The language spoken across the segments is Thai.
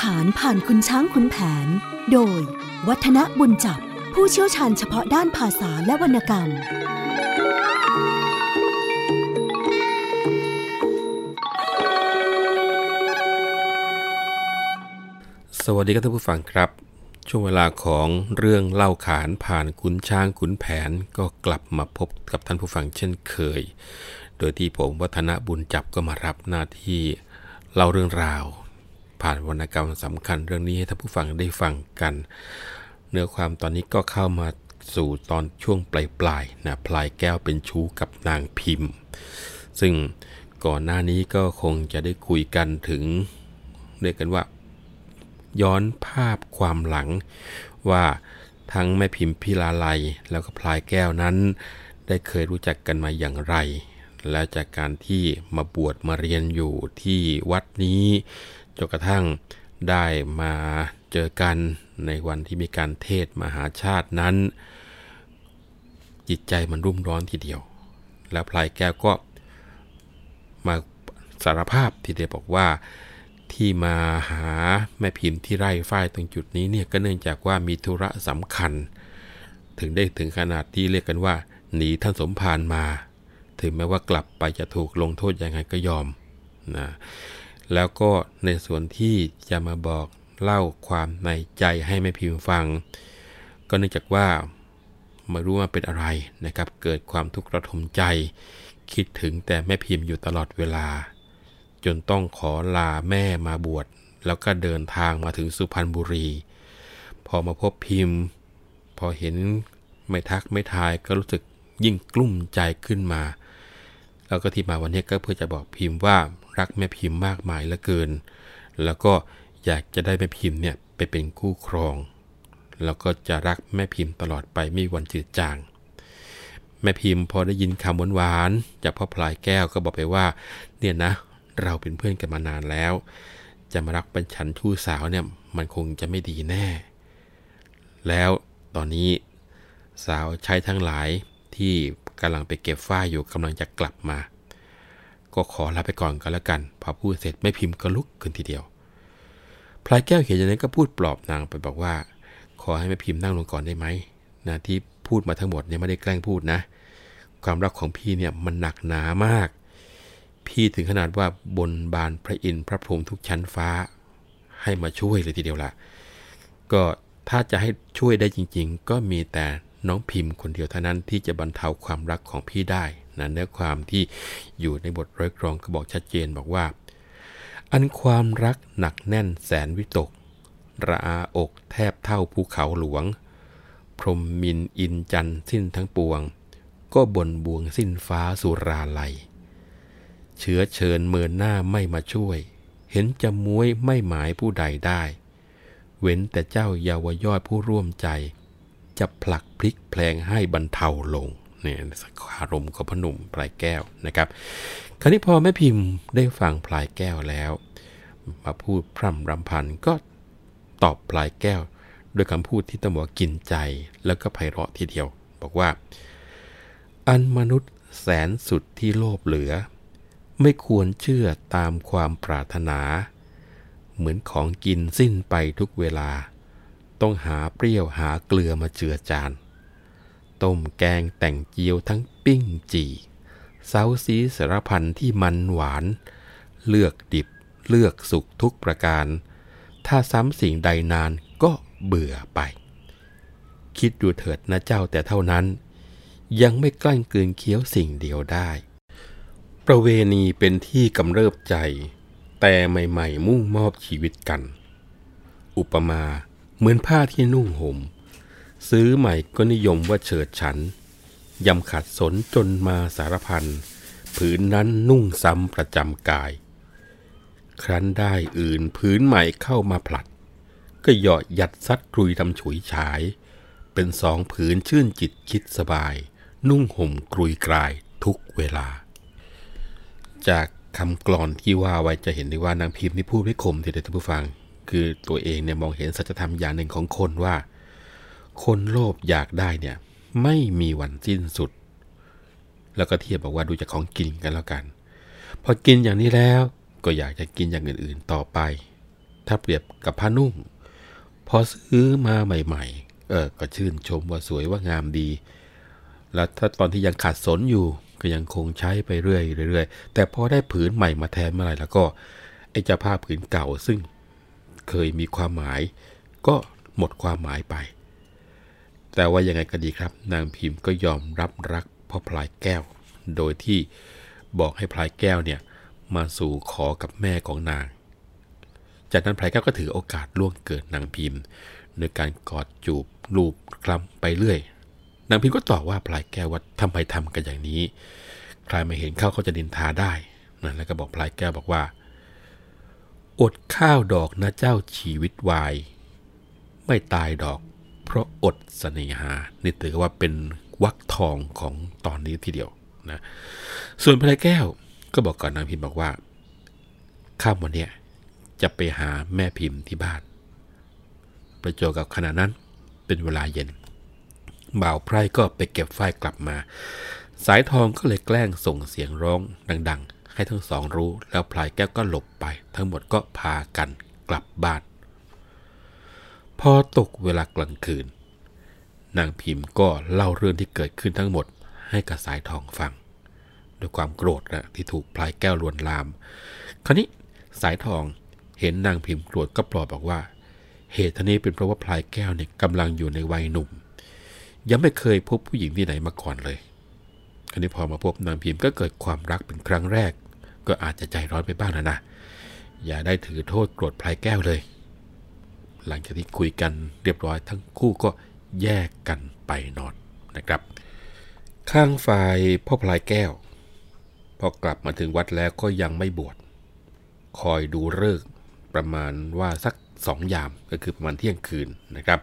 ขานผ่านคุณช้างขุนแผนโดยวัฒนะบุญจับผู้เชี่ยวชาญเฉพาะด้านภาษาและวรรณกรรมสวัสดีครับท่านผู้ฟังครับช่วงเวลาของเรื่องเล่าขานผ่านขุนช้างขุนแผนก็กลับมาพบกับท่านผู้ฟังเช่นเคยโดยที่ผมวัฒนะบุญจับก็มารับหน้าที่เล่าเรื่องราวผ่านวรรณกรรมสำคัญเรื่องนี้ให้ท่านผู้ฟังได้ฟังกันเนื้อความตอนนี้ก็เข้ามาสู่ตอนช่วงปลายๆนะพลายแก้วเป็นชู้กับนางพิมพ์ซึ่งก่อนหน้านี้ก็คงจะได้คุยกันถึงเรียกกันว่าย้อนภาพความหลังว่าทั้งแม่พิมพิลาไลยแล้วก็พลายแก้วนั้นได้เคยรู้จักกันมาอย่างไรและจากการที่มาบวชมาเรียนอยู่ที่วัดนี้จนกระทั่งได้มาเจอกันในวันที่มีการเทศมหาชาตินั้นจิตใจมันรุ่มร้อนทีเดียวแล้วพลายแก้วก็มาสารภาพทีเดียวบอกว่าที่มาหาแม่พิมพ์ที่ไร่ฝ้ายตรงจุดนี้เนี่ยก็เนื่องจากว่ามีธุระสำคัญถึงได้ถึงขนาดที่เรียกกันว่าหนีท่านสมภารมาถึงแม้ว่ากลับไปจะถูกลงโทษยังไงก็ยอมนะแล้วก็ในส่วนที่จะมาบอกเล่าความในใจให้แม่พิมพ์ฟังก็เนื่องจากว่าไม่รู้ว่าเป็นอะไรนะครับเกิดความทุกข์ระทมใจคิดถึงแต่แม่พิมพ์อยู่ตลอดเวลาจนต้องขอลาแม่มาบวชแล้วก็เดินทางมาถึงสุพรรณบุรีพอมาพบพิมพ์พอเห็นไม่ทักไม่ทายก็รู้สึกยิ่งกลุ้มใจขึ้นมาแล้วก็ที่มาวันนี้ก็เพื่อจะบอกพิมพ์ว่ารักแม่พิมพ์มากมายเหลือเกินแล้วก็อยากจะได้แม่พิมพ์เนี่ยไปเป็นคู่ครองแล้วก็จะรักแม่พิมพ์ตลอดไปไม่มีวันจืดจางแม่พิมพ์พอได้ยินคำหวานๆจากพ่อพลายแก้วก็บอกไปว่าเนี่ยนะเราเป็นเพื่อนกันมานานแล้วจะมารักเป็นฉันชู้สาวเนี่ยมันคงจะไม่ดีแน่แล้วตอนนี้สาวใช้ทั้งหลายที่กำลังไปเก็บฝ้ายอยู่กำลังจะกลับมาก็ขอลาไปก่อนก็แล้วกันพอพูดเสร็จแม่พิมพ์ก็ลุกขึ้นทีเดียวพลายแก้วเห็นอย่างนั้นก็พูดปลอบนางไปบอกว่าขอให้แม่พิมพ์นั่งลงก่อนได้ไหมนะที่พูดมาทั้งหมดเนี่ยไม่ได้แกล้งพูดนะความรักของพี่เนี่ยมันหนักหนามากพี่ถึงขนาดว่าบนบานพระอินทร์พระพรหมทุกชั้นฟ้าให้มาช่วยเลยทีเดียวล่ะก็ถ้าจะให้ช่วยได้จริงๆก็มีแต่น้องพิมพ์คนเดียวเท่านั้นที่จะบรรเทาความรักของพี่ได้นะเนื้อความที่อยู่ในบทร้อยกรองก็บอกชัดเจนบอกว่าอันความรักหนักแน่นแสนวิตกระอาอกแทบเท่าภูเขาหลวงพรหมินอินจันทร์สิ้นทั้งปวงก็บนบวงสิ้นฟ้าสุราลัยเชื้อเชิญเมินหน้าไม่มาช่วยเห็นจะม้วยไม่หมายผู้ใดได้เว้นแต่เจ้าเยาวยอดผู้ร่วมใจจะผลักพลิกแพลงให้บรรเทาลงเนี่ยอารมณ์ของพนุ่มพลายแก้วนะครับคราวนี้พอแม่พิมพ์ได้ฟังพลายแก้วแล้วมาพูดพร่ำรำพันก็ตอบพลายแก้วด้วยคำพูดที่ตำหวกินใจแล้วก็ไพเราะทีเดียวบอกว่าอันมนุษย์แสนสุดที่โลภเหลือไม่ควรเชื่อตามความปรารถนาเหมือนของกินสิ้นไปทุกเวลาต้องหาเปรี้ยวหาเกลือมาเจือจานต้มแกงแต่งเจียวทั้งปิ้งจี่เซาซีสารพันที่มันหวานเลือกดิบเลือกสุกทุกประการถ้าซ้ำสิ่งใดนานก็เบื่อไปคิดดูเถิดนะเจ้าแต่เท่านั้นยังไม่กลั้นกลืนเคี้ยวสิ่งเดียวได้ประเวณีเป็นที่กำเริบใจแต่ใหม่ๆมุ่งมอบชีวิตกันอุปมาเหมือนผ้าที่นุ่งห่มซื้อใหม่ก็นิยมว่าเฉิดฉันยำขัดสนจนมาสารพันผืนนั้นนุ่งซ้ำประจำกายครั้นได้อื่นผืนใหม่เข้ามาผลัดก็เหยาะหยัดซัดกรุยทำฉุยฉายเป็นสองผืนชื่นจิตคิดสบายนุ่งห่มกรุยกรายทุกเวลาจากคำกลอนที่ว่าไว้จะเห็นได้ว่านางพิมพ์ที่พูดไว้คมทีเดียวท่านผู้ฟังคือตัวเองเนี่ยมองเห็นสัจธรรมอย่างหนึ่งของคนว่าคนโลภอยากได้เนี่ยไม่มีวันสิ้นสุดแล้วก็เทียบบอกว่าดูจากของกินกันแล้วกันพอกินอย่างนี้แล้วก็อยากจะกินอย่างอื่นๆต่อไป ถ้าเปรียบกับผ้านุ่มพอซื้อมาใหม่ๆก็ชื่นชมว่าสวยว่างามดีแล้วถ้าตอนที่ยังขาดสนอยู่ก็ยังคงใช้ไปเรื่อยๆแต่พอได้ผืนใหม่มาแทนเมื่อไหร่แล้วก็ไอ้เจ้าผ้าผืนเก่าซึ่งเคยมีความหมายก็หมดความหมายไปแต่ว่ายังไงก็ดีครับนางพิมพ์ก็ยอมรับรักพ่อพลายแก้วโดยที่บอกให้พลายแก้วเนี่ยมาสู่ขอกับแม่ของนางจากนั้นพลายแก้วก็ถือโอกาสล่วงเกินนางพิมพ์โดยการกอดจูบลูบคลำไปเรื่อยนางพิมพ์ก็ตอบว่าพลายแก้วว่าทำไมทำกันอย่างนี้ใครมาเห็นเข้าเขาจะดินทาได้นะแล้วก็บอกพลายแก้วบอกว่าอดข้าวดอกนะเจ้าชีวิตวายไม่ตายดอกเพราะอดเสน่หานี่ถือว่าเป็นวรรคทองของตอนนี้ทีเดียวนะส่วนพลายแก้วก็บอกกับนางพิมพ์บอกว่าข้ามวันเนี้ยจะไปหาแม่พิมพ์ที่บ้านประจวบกับขณะนั้นเป็นเวลาเย็นบ่าวไพร่ก็ไปเก็บฝ้ายกลับมาสายทองก็เลยแกล้งส่งเสียงร้องดังๆให้ทั้งสองรู้แล้วพลายแก้วก็หลบไปทั้งหมดก็พากันกลับบ้านพอตกเวลากลางคืนนางพิมพ์ก็เล่าเรื่องที่เกิดขึ้นทั้งหมดให้กับสายทองฟังด้วยความโกรธนะที่ถูกพลายแก้วลวนลามคราวนี้สายทองเห็นนางพิมพ์โกรธก็ปลอบบอกว่าเหตุนี้เป็นเพราะว่าพลายแก้วเนี่ยกำลังอยู่ในวัยหนุ่มยังไม่เคยพบผู้หญิงที่ไหนมาก่อนเลยคราวนี้พอมาพบนางพิมพ์ก็เกิดความรักเป็นครั้งแรกก็อาจจะใจร้อนไปบ้างนะอย่าได้ถือโทษโกรธพลายแก้วเลยหลังจากที่คุยกันเรียบร้อยทั้งคู่ก็แยกกันไปนอนนะครับข้างฝ่ายพ่อพลายแก้วพอกลับมาถึงวัดแล้วก็ยังไม่บวชคอยดูฤกษ์ประมาณว่าสัก2 ยามก็คือประมาณเที่ยงคืนนะครับ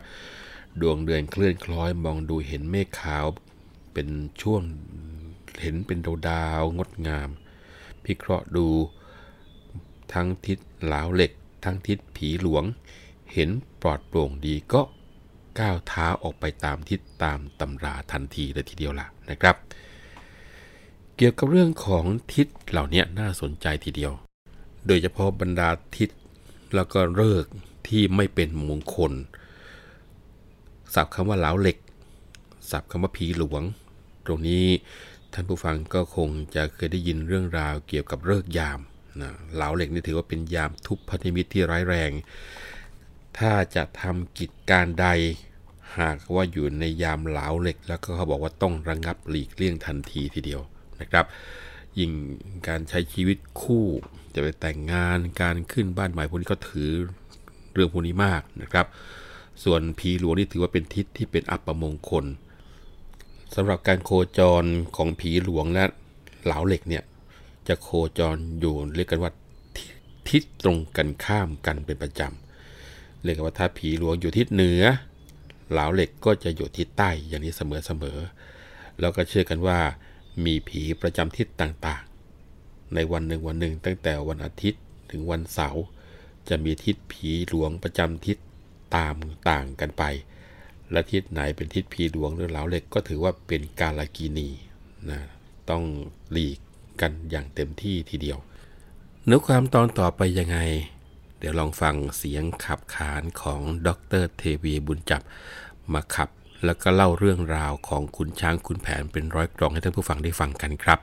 ดวงเดือนเคลื่อนคล้อยมองดูเห็นเมฆขาวเป็นช่วงเห็นเป็นดาวๆงดงามพิเคราะห์ดูทั้งทิศหลาวเหล็กทั้งทิศผีหลวงเห็นปลอดโปร่งดีก็ก้าวเท้าออกไปตามทิศตามตำราทันทีเลยทีเดียวล่ะนะครับเกี่ยวกับเรื่องของทิศเหล่านี้น่าสนใจทีเดียวโดยเฉพาะบรรดาทิศแล้วก็ฤกษ์ที่ไม่เป็นมงคลศัพท์คำว่าเหลาเหล็กศัพท์คำว่าผีหลวงตรงนี้ท่านผู้ฟังก็คงจะเคยได้ยินเรื่องราวเกี่ยวกับฤกษ์ยามนะเหลาเหล็กนี่ถือว่าเป็นยามทุพพนิมิตที่ร้ายแรงถ้าจะทำกิจการใดหากว่าอยู่ในยามเหลาเหล็กแล้วก็เขาบอกว่าต้องระงับหลีกเลี่ยงทันทีทีเดียวนะครับยิ่งการใช้ชีวิตคู่จะไปแต่งงานการขึ้นบ้านใหม่พวกนี้ก็ถือเรื่องพวกนี้มากนะครับส่วนผีหลวงนี่ถือว่าเป็นทิศที่เป็นอัปมงคลสำหรับการโคจรของผีหลวงและเหลาเหล็กเนี่ยจะโคจรอยู่เรียกกันว่าทิศตรงกันข้ามกันเป็นประจำเรียกว่าถ้าผีหลวงอยู่ทิศเหนือเหลาเหล็กก็จะอยู่ทิศใต้อย่างนี้เสมอๆแล้วก็เชื่อกันว่ามีผีประจำทิศต่างๆในวันหนึ่งตั้งแต่วันอาทิตย์ถึงวันเสาร์จะมีทิศผีหลวงประจำทิศตามต่างกันไปและทิศไหนเป็นทิศผีหลวงหรือเหลาเหล็กก็ถือว่าเป็นกาลกิณีนะต้องหลีกกันอย่างเต็มที่ทีเดียวเนื้อความตอนต่อไปยังไงเดี๋ยวลองฟังเสียงขับขานของดร.เทวีบุญจับมาขับแล้วก็เล่าเรื่องราวของขุนช้างขุนแผนเป็นร้อยกรองให้ท่านผู้ฟังได้ฟังกันครับ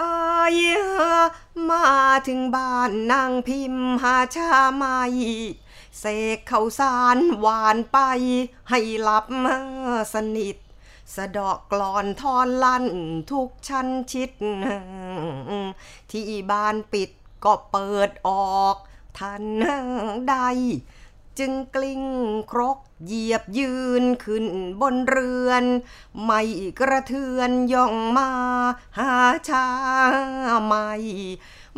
อายมาถึงบ้านนางพิมพ์หาชาไม่เสกข้าวสารหวานไปให้หลับสนิทสะเดาะกลอนทอนลั่นทุกชั้นชิดที่บ้านปิดก็เปิดออกทันใดจึงกลิ้งครกเหยียบยืนขึ้นบนเรือนไม่กระเทือนย่องมาหาชาไม่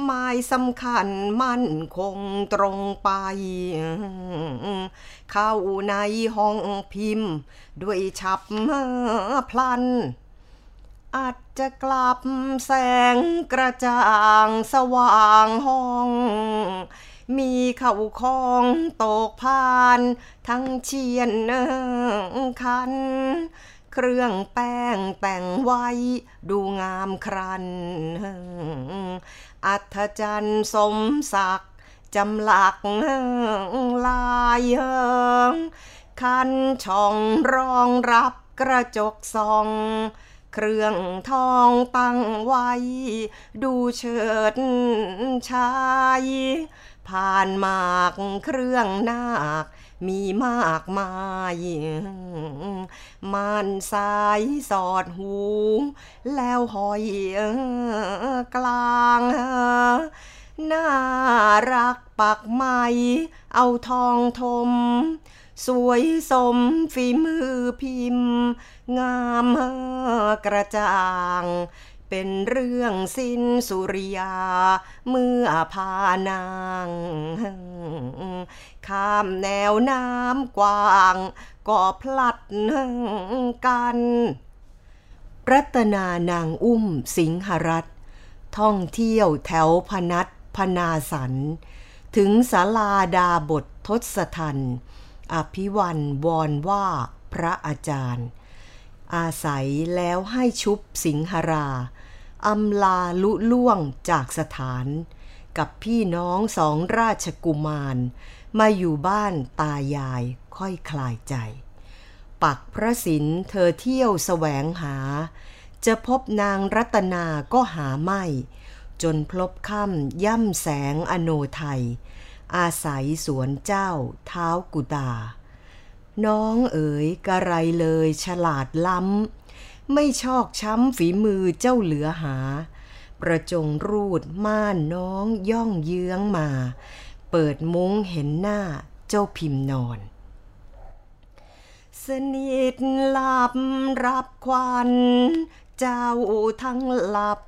หมายสำคัญมั่นคงตรงไปเข้าในห้องพิมพ์ด้วยฉับพลันอาจจะกลับแสงกระจ่างสว่างห้องมีเข้าของตกผ่านทั้งเชียนคันเครื่องแป้งแต่งไว้ดูงามครันอัศจรรย์สมศักดิ์ จำหลักลายเยิงคันช่องรองรับกระจกส่องเครื่องทองตั้งไว้ดูเชิดชายผ่านหมากเครื่องนาคมีมากมายม่านสายสอดหูแล้วหอยกลางน่ารักปักไม้เอาทองทมสวยสมฝีมือพิมพ์งามกระจ่างเป็นเรื่องสิ้นสุริยาเมื่อพานางข้ามแนวน้ำกว้างก็พลัดกันรัตนานางอุ้มสิงหรัตน์ท่องเที่ยวแถวพนัสพนาสันถึงศาลาดาบททศทันอภิวันวอนว่าพระอาจารย์อาศัยแล้วให้ชุบสิงหราอำลาลุล่วงจากสถานกับพี่น้องสองราชกุมารมาอยู่บ้านตายายค่อยคลายใจปักพระศิลเธอเที่ยวแสวงหาจะพบนางรัตนาก็หาไม่จนพลบค่ำย่ำแสงอโนไทยอาศัยสวนเจ้าเท้ากุฎาน้องเอ๋ยกระไรเลยฉลาดล้ำไม่ชอกช้ำฝีมือเจ้าเหลือหาประจงรูดม่านน้องย่องเยื้องมาเปิดมุ้งเห็นหน้าเจ้าพิมพ์นอนสนิทหลับรับควันเจ้าทั้งหลับ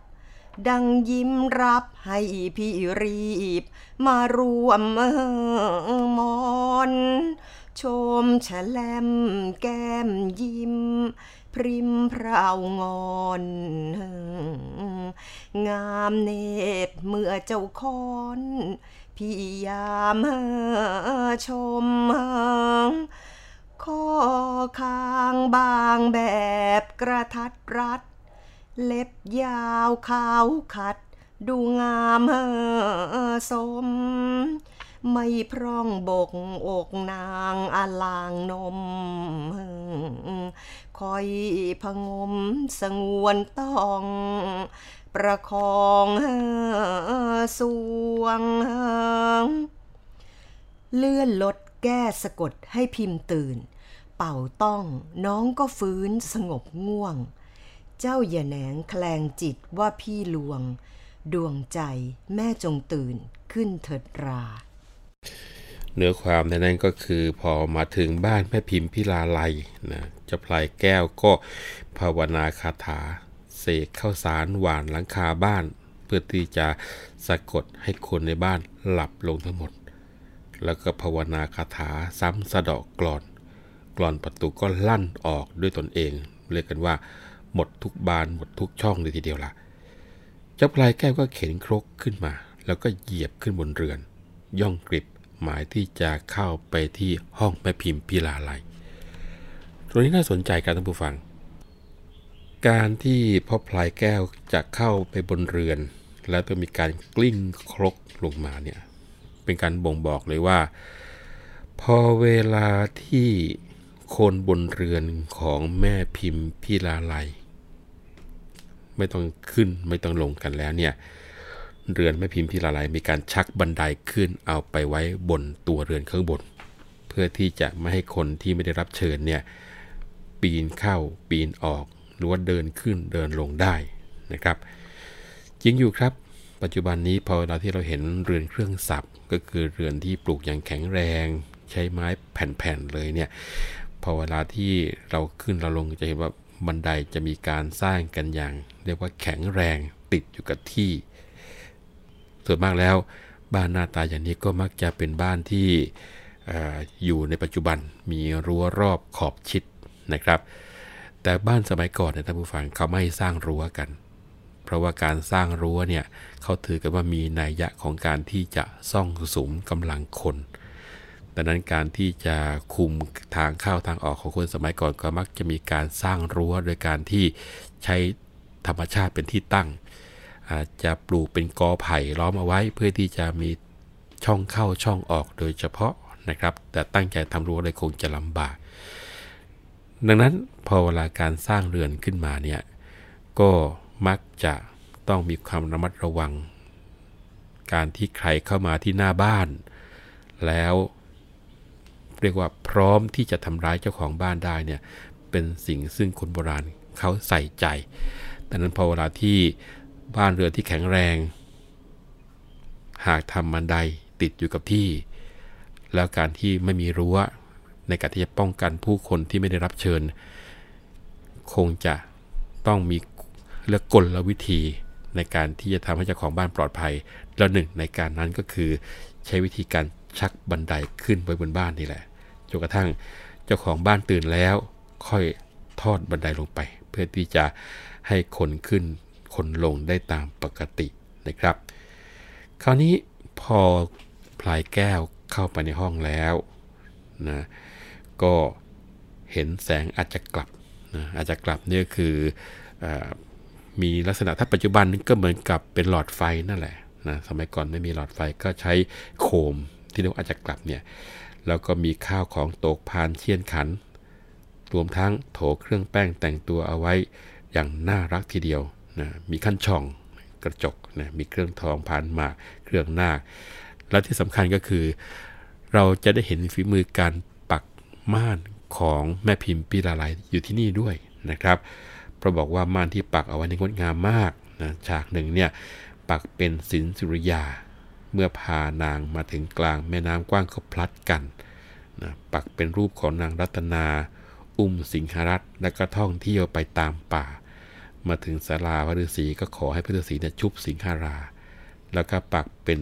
ดังยิ้มรับให้พี่รีบมารวมมอนชมแฉลมแก้มยิ้มพริมพราวงอนงามเนตรเมื่อเจ้าค้อนพี่ยามชมข้อคางบางแบบกระทัดรัดเล็บยาวขาวขัดดูงามสมไม่พร่องบกอกนางอลางนมคอยพงมสงวนต้องประคองสวงเลื่อนลดแก้สะกดให้พิมพ์ตื่นเป่าต้องน้องก็ฟื้นสงบง่วงเจ้าอย่าแหนงแคลงจิตว่าพี่ลวงดวงใจแม่จงตื่นขึ้นเถิดราเนื้อความในนั้นก็คือพอมาถึงบ้านแม่พิมพิลาไลยนะเจ้าพลายแก้วก็ภาวนาคาถาเสกข้าวสารหวานหลังคาบ้านเพื่อที่จะสะกดให้คนในบ้านหลับลงทั้งหมดแล้วก็ภาวนาคาถาซ้ำสะเดาะกลอนประตูก็ลั่นออกด้วยตนเองเรียกกันว่าหมดทุกบานหมดทุกช่องเลยทีเดียวล่ะเจ้าพลายแก้วก็เข็นครกขึ้นมาแล้วก็เหยียบขึ้นบนเรือนย่องกริบหมายที่จะเข้าไปที่ห้องแม่พิมพิลาไลยตรงนี้น่าสนใจการท่านผู้ฟังการที่พ่อพลายแก้วจะเข้าไปบนเรือนแล้วก็มีการกลิ้งครกลงมาเนี่ยเป็นการบ่งบอกเลยว่าพอเวลาที่คนบนเรือนของแม่พิมพิลาไลยไม่ต้องขึ้นไม่ต้องลงกันแล้วเนี่ยเรือนแม่พิมพิลาไลยมีการชักบันไดขึ้นเอาไปไว้บนตัวเรือนข้างบนเพื่อที่จะไม่ให้คนที่ไม่ได้รับเชิญเนี่ยปีนเข้าปีนออกหรือว่าเดินขึ้นเดินลงได้นะครับจริงอยู่ครับปัจจุบันนี้พอเวลาที่เราเห็นเรือนเครื่องสับก็คือเรือนที่ปลูกอย่างแข็งแรงใช้ไม้แผ่นๆเลยเนี่ยพอเวลาที่เราขึ้นเราลงจะเห็นว่าบันไดจะมีการสร้างกันอย่างเรียกว่าแข็งแรงติดอยู่กับที่ส่วนมากแล้วบ้านหน้าตาอย่างนี้ก็มักจะเป็นบ้านที่อยู่ในปัจจุบันมีรั้วรอบขอบชิดนะครับแต่บ้านสมัยก่อนเนี่ยท่านผู้ฟังเขาไม่สร้างรั้วกันเพราะว่าการสร้างรั้วเนี่ยเขาถือกันว่ามีนัยยะของการที่จะซ่องสุมกำลังคนดังนั้นการที่จะคุมทางเข้าทางออกของคนสมัยก่อนก็มักจะมีการสร้างรั้วโดยการที่ใช้ธรรมชาติเป็นที่ตั้งอาจจะปลูกเป็นกอไผ่ล้อมเอาไว้เพื่อที่จะมี ช่องเข้าช่องออกโดยเฉพาะนะครับแต่ตั้งใจทำรั้วเลยคงจะลำบากดังนั้นพอเวลาการสร้างเรือนขึ้นมาเนี่ยก็มักจะต้องมีความระมัดระวังการที่ใครเข้ามาที่หน้าบ้านแล้วเรียกว่าพร้อมที่จะทำร้ายเจ้าของบ้านได้เนี่ยเป็นสิ่งซึ่งคนโบราณเขาใส่ใจดังนั้นพอเวลาที่บ้านเรือนที่แข็งแรงหากทำบันไดติดอยู่กับที่แล้วการที่ไม่มีรั้วในการที่จะป้องกันผู้คนที่ไม่ได้รับเชิญคงจะต้องมีเลือกกลวิธีในการที่จะทำให้เจ้าของบ้านปลอดภัยแล้วหนึ่งในการนั้นก็คือใช้วิธีการชักบันไดขึ้นไปบนบ้านนี่แหละจนกระทั่งเจ้าของบ้านตื่นแล้วค่อยทอดบันไดลงไปเพื่อที่จะให้คนขึ้นคนลงได้ตามปกตินะครับคราวนี้พอพลายแก้วเข้าไปในห้องแล้วนะก็เห็นแสงอาจจะกลับนะอาจจะกลับนี่ก็คือมีลักษณะถ้าปัจจุบันก็เหมือนกับเป็นหลอดไฟนั่นแหละนะสมัยก่อนไม่มีหลอดไฟก็ใช้โคมที่เรียกว่าอาจจะกลับเนี่ยแล้วก็มีข้าวของตกพานเชี่ยนขันรวมทั้งโถเครื่องแป้งแต่งตัวเอาไว้อย่างน่ารักทีเดียวนะมีขั้นช่องกระจกนะมีเครื่องทองพานหมากเครื่องนาคและที่สำคัญก็คือเราจะได้เห็นฝีมือการปักม่านของแม่พิมพ์ปิลาไลอยู่ที่นี่ด้วยนะครับเพราะบอกว่าม่านที่ปักเอาไว้ในงดงามมากนะฉากหนึ่งเนี่ยปักเป็นสินสุริยาเมื่อพานางมาถึงกลางแม่น้ำกว้างก็พลัดกันนะปักเป็นรูปของนางรัตนาอุ้มสิงหรัตน์แล้วก็ท่องเที่ยวไปตามป่ามาถึงศาลาพระฤาษีก็ขอให้พระฤาษีเนี่ยชุบสิงหราแล้วก็ปักเป็น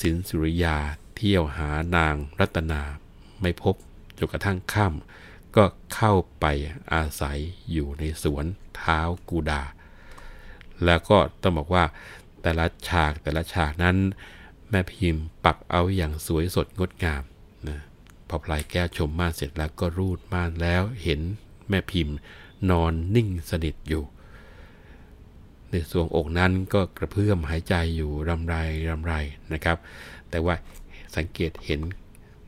สินสุริยาเที่ยวหานางรัตนาไม่พบจนกระทั่งค่ำก็เข้าไปอาศัยอยู่ในสวนท้าวกูดาแล้วก็ต้องบอกว่าแต่ละฉากนั้นแม่พิมพ์ปักเอาอย่างสวยสดงดงามนะพอพลายแก้วชมม่านเสร็จแล้วก็รูดม่านแล้วเห็นแม่พิมพ์นอนนิ่งสนิทอยู่ในสวงอกนั้นก็กระเพื่อมหายใจอยู่รำไรนะครับแต่ว่าสังเกตเห็น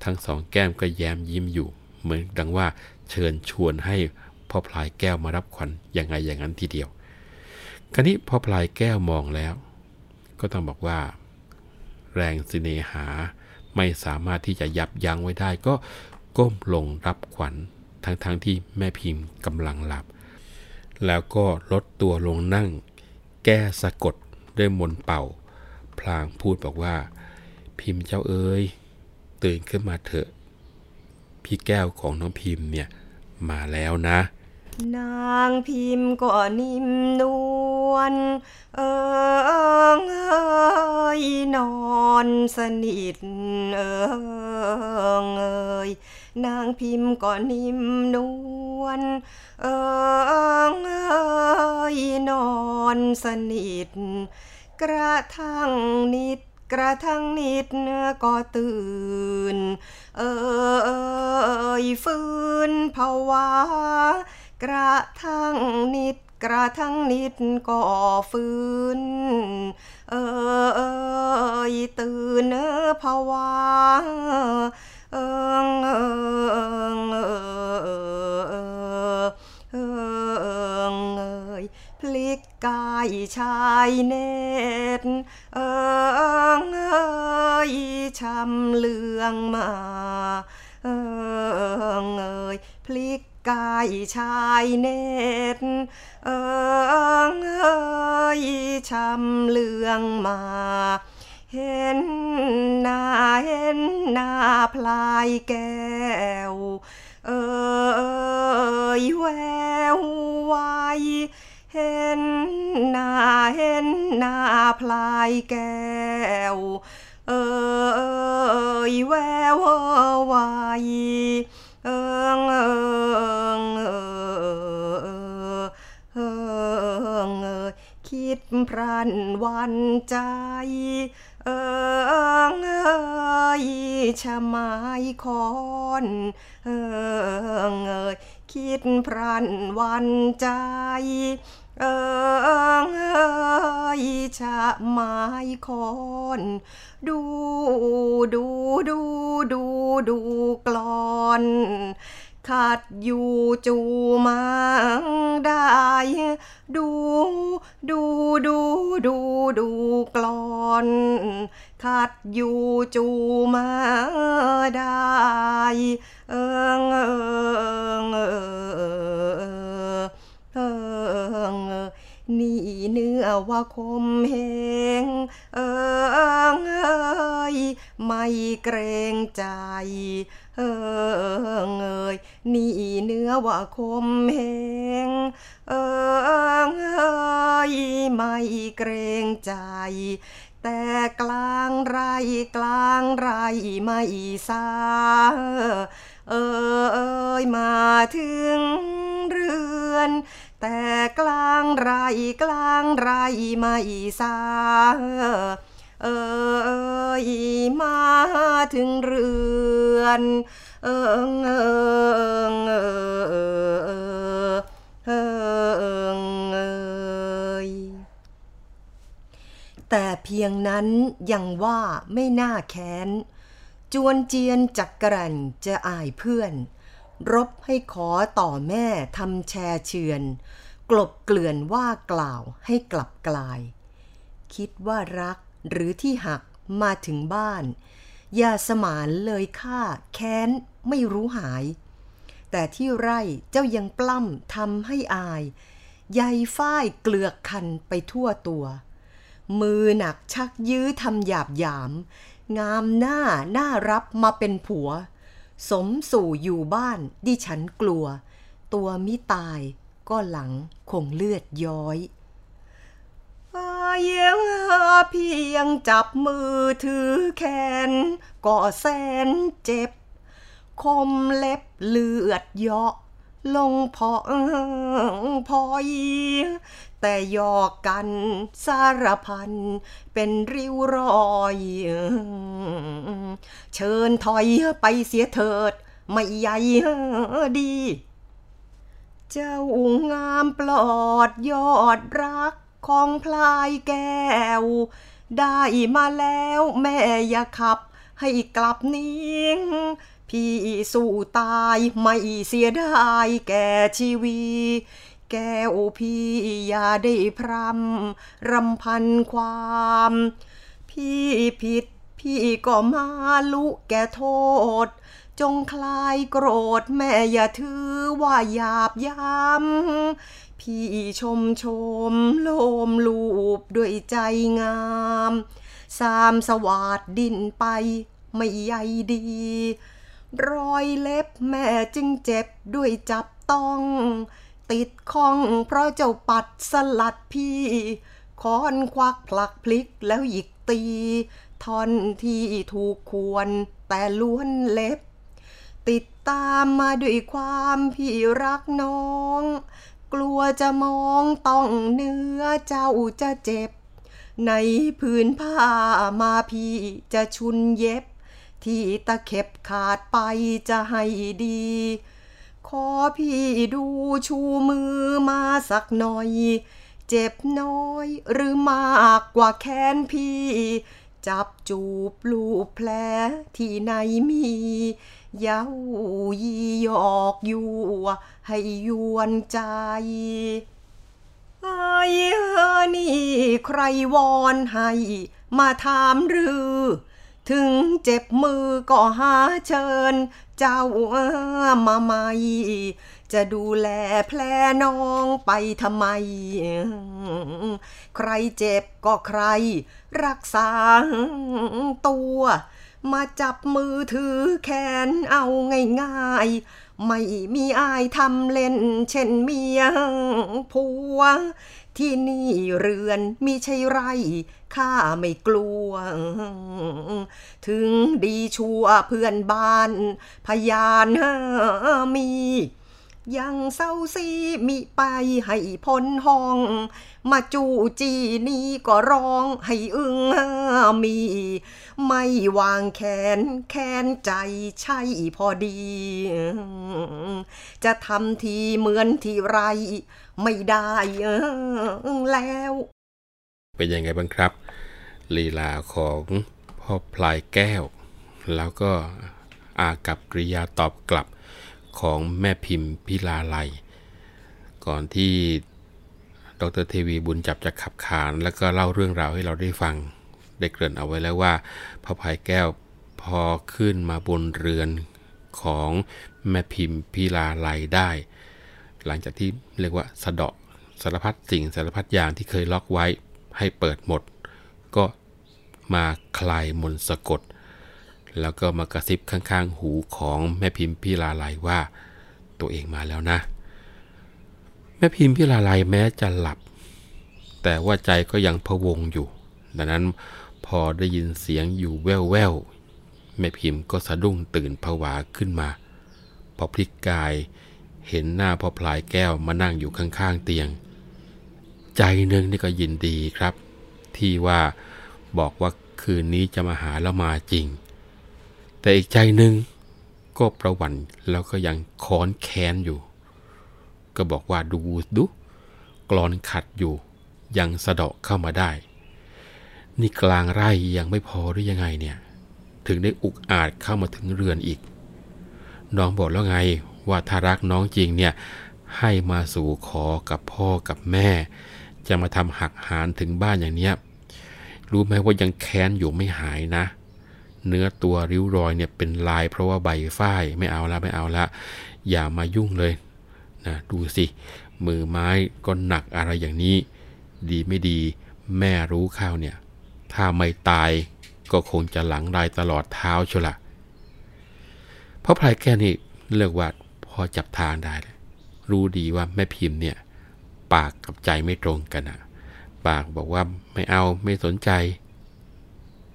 ทั้งสองแก้มก็แย้มยิ้มอยู่เหมือนดังว่าเชิญชวนให้พ่อพลายแก้วมารับขวัญยังไงอย่างนั้นทีเดียวคราวนี้พ่อพลายแก้วมองแล้วก็ต้องบอกว่าแรงเสน่หาไม่สามารถที่จะยับยั้งไว้ได้ก็ก้มลงรับขวัญทั้งที่แม่พิมพ์กำลังหลับแล้วก็ลดตัวลงนั่งแก้สะกดด้วยมนต์เป่าพลางพูดบอกว่าพิมพ์เจ้าเอ๋ยตื่นขึ้นมาเถอะพี่แก้วของน้องพิมพ์เนี่ยมาแล้วนะนางพิมพ์ก็นิ่มนวลเอิงเอ้ยนอนสนิทเอิงเอ้ยนางพิมพ์ก็นิ่มนวลเอิงเอ้ยนอนสนิทกระทั่งนิดก็ตื่นเอ่ยฟื้นภาวะกระทั่งนิดก็ฟื้นเอ่ยตื่นภาวะเอิงพลิกกายชายเนตรเอิงเอ่ยชำเลืองมาเอิงเอ่ยพลิกกายชายเนตรเอิงเอ่ยชำเลืองมาเห็นหน้าพลายแก้วเอ่ยแวววายเห็นหน้าพลายแก้วเอ่ยแวววายเอิงคิดพรันวันใจเอิงชะไม้คอนคิดพรันวันใจ เอิงเอยชะไม้คอนดูดูดูดูดูกลอนขัดอยู่จูมังได้ดูดูดูดูดูกลอนขัดอยู่จูมาได้เอิงเอิงเอิงเอิงนี่เนื้อว่าคมเหงเอิงเอ้ยไม่เกรงใจเอิงเอ้ยนี่เนื้อว่าคมเหงเอิงเอ้ยไม่เกรงใจแต่กลางไรกลางไรไม่ซาเอ้ยมาถึงเรือนแต่กลางไรกลางไรไม่ซาเอ้ยมาถึงเรือนเอิงเอิงเอิงเอิงเอ้ยแต่เพียงนั้นยังว่าไม่น่าแค้นจวนเจียนจักกรันจะอายเพื่อนรบให้ขอต่อแม่ทำแชเชือนกลบเกลื่อนว่ากล่าวให้กลับกลายคิดว่ารักหรือที่หักมาถึงบ้านอย่าสมานเลยข้าแค้นไม่รู้หายแต่ที่ไร่เจ้ายังปล้ำทำให้อายใยฝ้ายเกลือกคันไปทั่วตัวมือหนักชักยื้อทำหยาบหยามงามหน้าน่ารับมาเป็นผัวสมสู่อยู่บ้านดิฉันกลัวตัวมิตายก็หลังคงเลือดย้อยเยี่ยงเพียงจับมือถือแขนก็แสนเจ็บคมเล็บเลือดเยาะลงพอพอยแต่หยอกกันสารพันเป็นริ้วรอยเชิญถอยไปเสียเถิดไม่ใหญ่ดีเจ้างามปลอดยอดรักของพลายแก้วได้มาแล้วแม่อย่าขับให้กลับนิ่งพี่สู้ตายไม่เสียดายแก่ชีวีแก้วพี่อย่าได้พรำรำพันความพี่ผิดพี่ก็มาลุแก่โทษจงคลายโกรธแม่อย่าถือว่าหยาบยามพี่ชมโลมลูบด้วยใจงามสามสวาดดินไปไม่ใยดีรอยเล็บแม่จึงเจ็บด้วยจับต้องติดข้องเพราะเจ้าปัดสลัดพี่ค้อนควักผลักพลิกแล้วหยิกตีท่อนที่ถูกควรแต่ล้วนเล็บติดตามมาด้วยความพี่รักน้องกลัวจะมองต้องเนื้อเจ้าจะเจ็บในผืนผ้ามาพี่จะชุนเย็บที่ตะเข็บขาดไปจะให้ดีขอพี่ดูชูมือมาสักหน่อยเจ็บน้อยหรือมากกว่าแค้นพี่จับจูบลูบแผลที่ในมีเย้ายีหยอกยั่วให้ยวนใจไอ้นี่ใครวอนให้มาถามหรือถึงเจ็บมือก็หาเชิญเจ้ามาใหม่จะดูแลแผลน้องไปทำไมใครเจ็บก็ใครรักษาตัวมาจับมือถือแขนเอาง่ายๆไม่มีอายทำเล่นเช่นเมียผัวที่นี่เรือนมิใช่ไรข้าไม่กลัวถึงดีชั่วเพื่อนบ้านพยานมี ยังเศร้าซีมิไปให้พ้นห้องมาจูจีนี้ก็ร้องให้อึ้งมีไม่วางแขนแค้นใจใช่พอดีจะทำทีเหมือนทีไรไม่ได้แล้วเป็นยังไงบ้างครับลีลาของพ่อพลายแก้วแล้วก็อากับกริยาตอบกลับของแม่พิมพ์พิลาไลยก่อนที่ดร.เทวีบุญจับจะขับขานแล้วก็เล่าเรื่องราวให้เราได้ฟังได้เกริ่นเอาไว้แล้วว่าพ่อพลายแก้วพอขึ้นมาบนเรือนของแม่พิมพ์พิลาไลยได้หลังจากที่เรียกว่าสะเดาะสารพัดสิ่งสารพัดอย่างที่เคยล็อกไว้ให้เปิดหมดก็มาคลายมนต์สะกดแล้วก็มากระซิบข้างๆหูของแม่พิมพ์พิลาไลยว่าตัวเองมาแล้วนะแม่พิมพ์พิลาไลยแม้จะหลับแต่ว่าใจก็ยังพะวงอยู่ดังนั้นพอได้ยินเสียงอยู่แว่วๆแม่พิมพ์ก็สะดุ้งตื่นผวาขึ้นมาพอพลิกกายเห็นหน้าพ่อพลายแก้วมานั่งอยู่ข้างๆเตียงใจนึงนี่ก็ยินดีครับที่ว่าบอกว่าคืนนี้จะมาหาแล้วมาจริงแต่อีกใจนึงก็ประหวั่นแล้วก็ยังค้อนแค้นอยู่ก็บอกว่าดูกลอนขัดอยู่ยังสะเดาะเข้ามาได้นี่กลางไร่ยังไม่พอหรือยังไงเนี่ยถึงได้อุกอาจเข้ามาถึงเรือนอีกน้องบอกแล้วไงว่าถ้ารักน้องจริงเนี่ยให้มาสู่ขอกับพ่อกับแม่จะมาทำหักหานถึงบ้านอย่างเนี้ยรู้ไหมว่ายังแค้นอยู่ไม่หายนะเนื้อตัวริ้วรอยเนี่ยเป็นลายเพราะว่าใบฝ้ายไม่เอาละอย่ามายุ่งเลยนะดูสิมือไม้ก็หนักอะไรอย่างนี้ดีไม่ดีแม่รู้ข้าวเนี่ยถ้าไม่ตายก็คงจะหลังลายตลอดเท้าชัวละเพราะพลายแก้วนี่เลือกว่าพอจับทางได้รู้ดีว่าแม่พิมพ์เนี่ยปากกับใจไม่ตรงกันนะปากบอกว่าไม่เอาไม่สนใจ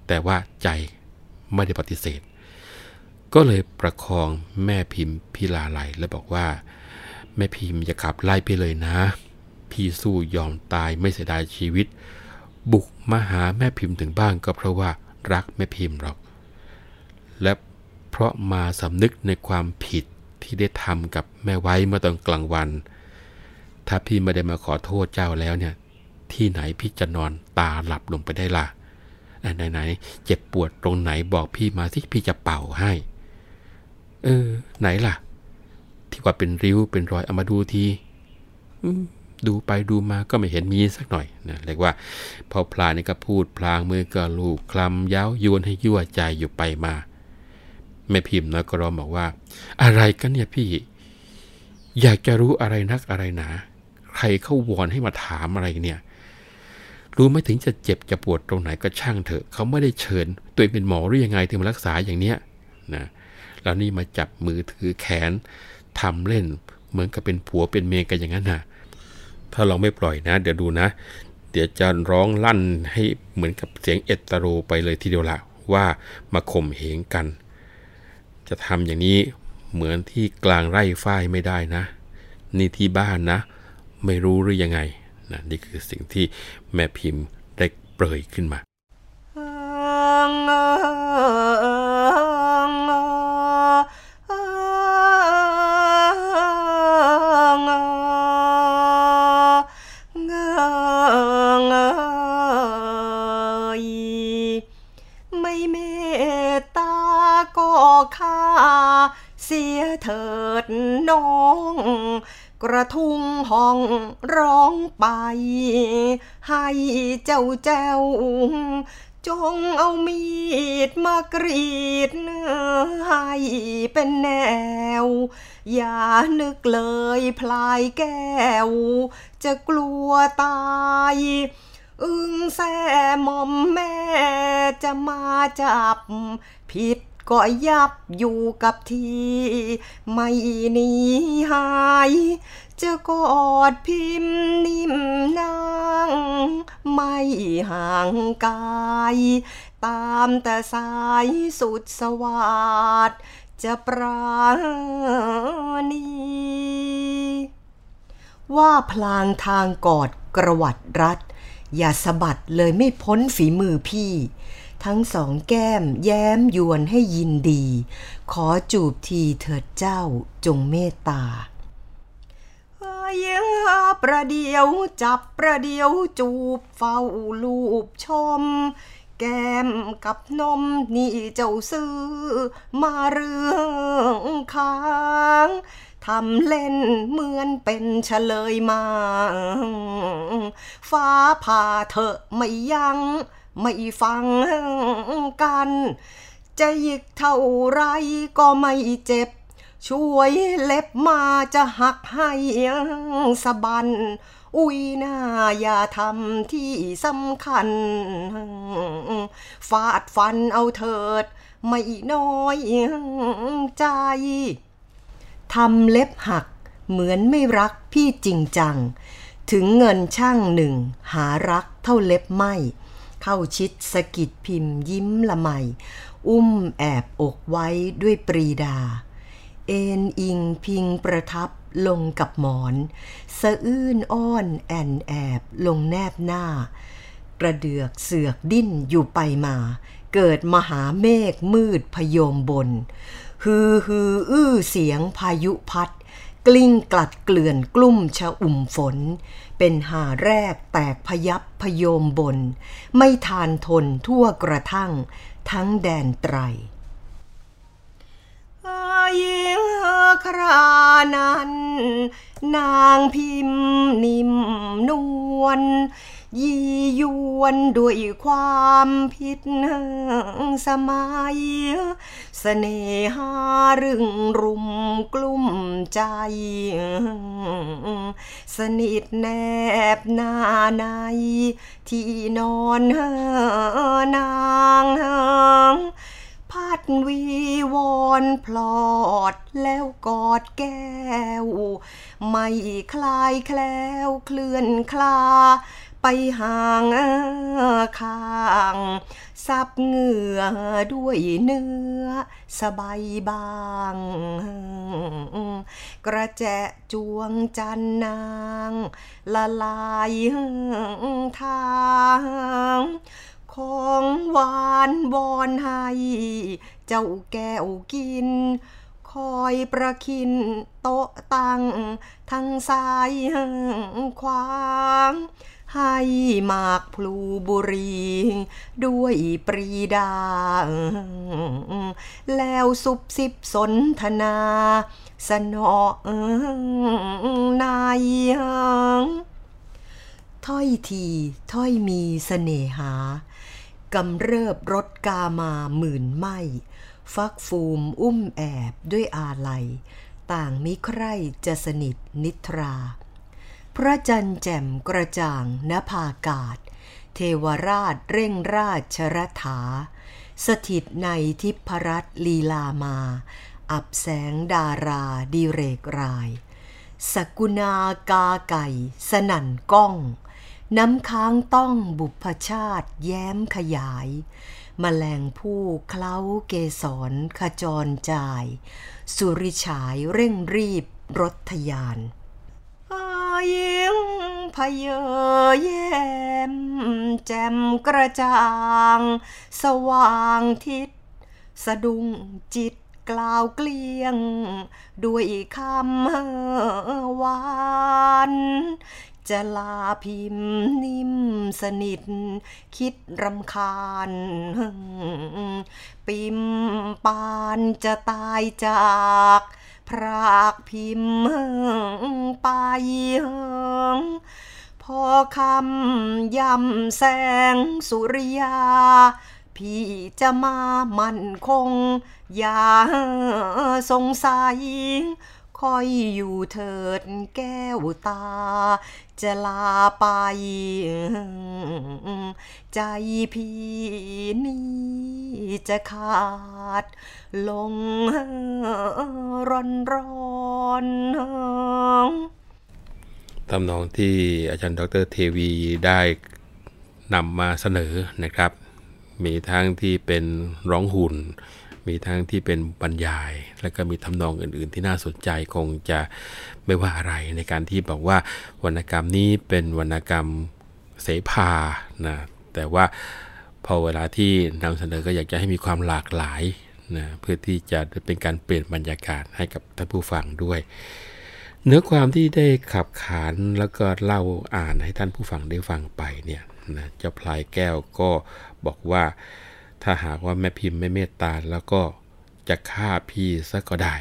แต่ว่าใจไม่ได้ปฏิเสธก็เลยประคองแม่พิมพ์พิลาไลยและบอกว่าแม่พิมพ์อย่าขับไล่พี่เลยนะพี่สู้ยอมตายไม่เสียดายชีวิตบุกมาหาแม่พิมพ์ถึงบ้านก็เพราะว่ารักแม่พิมพ์หรอกและเพราะมาสำนึกในความผิดที่ได้ทำกับแม่ไว้เมื่อตอนกลางวันถ้าพี่ไม่ได้มาขอโทษเจ้าแล้วเนี่ยที่ไหนพี่จะนอนตาหลับลงไปได้ล่ะไหนเจ็บปวดตรงไหนบอกพี่มาสิพี่จะเป่าให้ไหนล่ะที่ว่าเป็นริ้วเป็นรอยเอามาดูทีดูไปดูมาก็ไม่เห็นมีสักหน่อยนะเรียกว่าพอพลายนี่ก็พูดพลางมือก็ลูบคลำเย้ายวนให้ยั่วใจอยู่ไปมาแม่พิมพ์นะก็ร้องบอกว่าอะไรกันเนี่ยพี่อยากจะรู้อะไรนักอะไรหนาใครเข้าวอนให้มาถามอะไรเนี่ยรู้ไม่ถึงจะเจ็บจะปวดตรงไหนก็ช่างเถอะเขาไม่ได้เชิญตัวเองเป็นหมอหรือยังไงถึงมารักษาอย่างเนี้ยนะแล้วนี่มาจับมือถือแขนทำเล่นเหมือนกับเป็นผัวเป็นเมียกันอย่างนั้นนะถ้าเราไม่ปล่อยนะเดี๋ยวดูนะเดี๋ยวจะร้องลั่นให้เหมือนกับเสียงเอตโรไปเลยทีเดียวละว่ามาข่มเหงกันจะทำอย่างนี้เหมือนที่กลางไร่ฝ้ายไม่ได้นะนี่ที่บ้านนะไม่รู้หรือยังไงนะนี่คือสิ่งที่แม่พิมพ์ได้เปรยขึ้นมาไม่เมตตาก็ฆ่าเสียเถิดน้องกระทุ่งห้องร้องไปให้เจ้าแจ้วจงเอามีดมากรีดให้เป็นแนวอย่านึกเลยพลายแก้วจะกลัวตายอึ้งแซ่หม่อมแม่จะมาจับผิดก็ยับอยู่กับทีไม่หนีหายจะกอดพิมพ์นิ่มนางไม่ห่างกายตามแต่สายสุดสวัสดิ์จะปราณี ว่าพลางทางกอดกระวัดรัดอย่าสะบัดเลยไม่พ้นฝีมือพี่ทั้งสองแก้มแย้มยวนให้ยินดีขอจูบทีเถิดเจ้าจงเมตตายิ้มประเดียวจับประเดียวจูบเฝ้าลูบชมแก้มกับนมนี่เจ้าซื้อมาเรื่องค้างทำเล่นเหมือนเป็นเฉลยมาฟ้าผ่าเถอะไม่ยั้งไม่ฟังกันจะหยิกเท่าไรก็ไม่เจ็บช่วยเล็บมาจะหักให้สะบันอุ้ยน่าอย่าทำที่สำคัญฟาดฟันเอาเถิดไม่น้อยใจทำเล็บหักเหมือนไม่รักพี่จริงจังถึงเงินช่างหนึ่งหารักเท่าเล็บไม่เข้าชิดสะกิดพิมพ์ยิ้มละไมอุ้มแอบอกไว้ด้วยปรีดาเอ็นอิงพิงประทับลงกับหมอนสะอื้นอ้อนแอนแอบลงแนบหน้ากระเดือกเสือกดิ้นอยู่ไปมาเกิดมหาเมฆมืดพโยมบนฮือฮืออื้อเสียงพายุพัดกลิ้งกลัดเกลื่อนกลุ่มชะอุ่มฝนเป็นหาแรกแตกพยับพโยมบนไม่ทานทนทั่วกระทั่งทั้งแดนไตรยิงครานั้นนางพิมพ์นิ่มนวลยียวนด้วยความผิดสมัยเสน่หารึงรุมกลุ่มใจสนิทแนบหน้าในที่นอนนางพัดวีวอนพลอดแล้วกอดแก้วไม่คลายแคล้วเคลื่อนคลาไปห่างข้างซับเหงื่อด้วยเนื้อสบายบางกระแจจวงจันนางละลายทางของหวานบอนให้เจ้าแก้วกินคอยประคินโต๊ะตั้งทั้งซ้ายขวางให้มากพลูบุรีด้วยปรีดาแล้วซุบซิบสนทนาสนอในถ้อยทีถ้อยมีเสน่หากำเริบรถกามาหมื่นไม้ฟักฟูมอุ้มแอบด้วยอาลัยต่างมิใคร่จะสนิทนิทราพระจันทร์แจ่มกระจ่างณภากาศเทวราชเร่งราชรถาสถิตในทิพรัตน์ลีลามาอับแสงดาราดิเรกรายสกุณากาไก่สนั่นก้องน้ำค้างต้องบุพชาติแย้มขยายแมลงผู้เคล้าเกสรขจรจ่ายสุริฉายเร่งรีบรถทยานยิ้มพะเยอแย้มแจ่มกระจ่างสว่างทิศสะดุ้งจิตกล่าวเกลี้ยงด้วยคำหวานจะลาพิมพ์นิ่มสนิทคิดรำคาญปิมปานจะตายจากพรากพิมพ์ไปพอคำย่ำแสงสุริยาพี่จะมามั่นคงอย่าสงสัยคอยอยู่เถิดแก้วตาจะลาไปใจพี่นี้จะขาดลงร้อนๆตำนองที่อาจารย์ดร.เทวีได้นำมาเสนอนะครับมีทั้งที่เป็นร้องหุ่น มีทั้งที่เป็นบรรยายและก็มีทำนองอื่นๆที่น่าสนใจคงจะไม่ว่าอะไรในการที่บอกว่าวรรณกรรมนี้เป็นวรรณกรรมเสภานะแต่ว่าพอเวลาที่นำเสนอก็อยากจะให้มีความหลากหลายนะเพื่อที่จะเป็นการเปลี่ยนบรรยากาศให้กับท่านผู้ฟังด้วยเนื้อความที่ได้ขับขานแล้วก็เล่าอ่านให้ท่านผู้ฟังได้ฟังไปเนี่ยนะเจ้าพลายแก้วก็บอกว่าถ้าหากว่าแม่พิมพ์ไม่เมตตาแล้วก็จะฆ่าพี่ซะก็ได้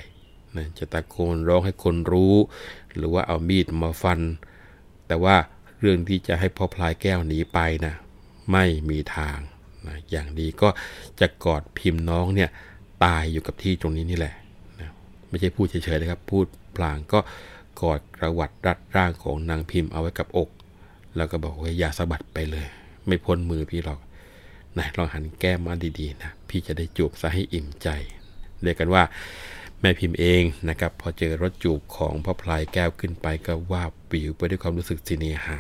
นะจะตะโกนร้องให้คนรู้หรือว่าเอามีดมาฟันแต่ว่าเรื่องที่จะให้พ่อพลายแก้วหนีไปนะไม่มีทางนะอย่างดีก็จะกอดพิมพ์น้องเนี่ยตายอยู่กับที่ตรงนี้นี่แหละนะไม่ใช่พูดเฉยๆเลยครับพูดพลางก็กอดกระวัดรัดร่างของนางพิมพ์เอาไว้กับอกแล้วก็บอกว่าอย่าสะบัดไปเลยไม่พ้นมือพี่หรอกนายลองหันแก้มมาดีๆนะพี่จะได้จูบซะให้อิ่มใจเรียกกันว่าแม่พิมพ์เองนะครับพอเจอรถจูบของพ่อพลายแก้วขึ้นไปก็วาบวิวไปด้วยความรู้สึกสิเนหา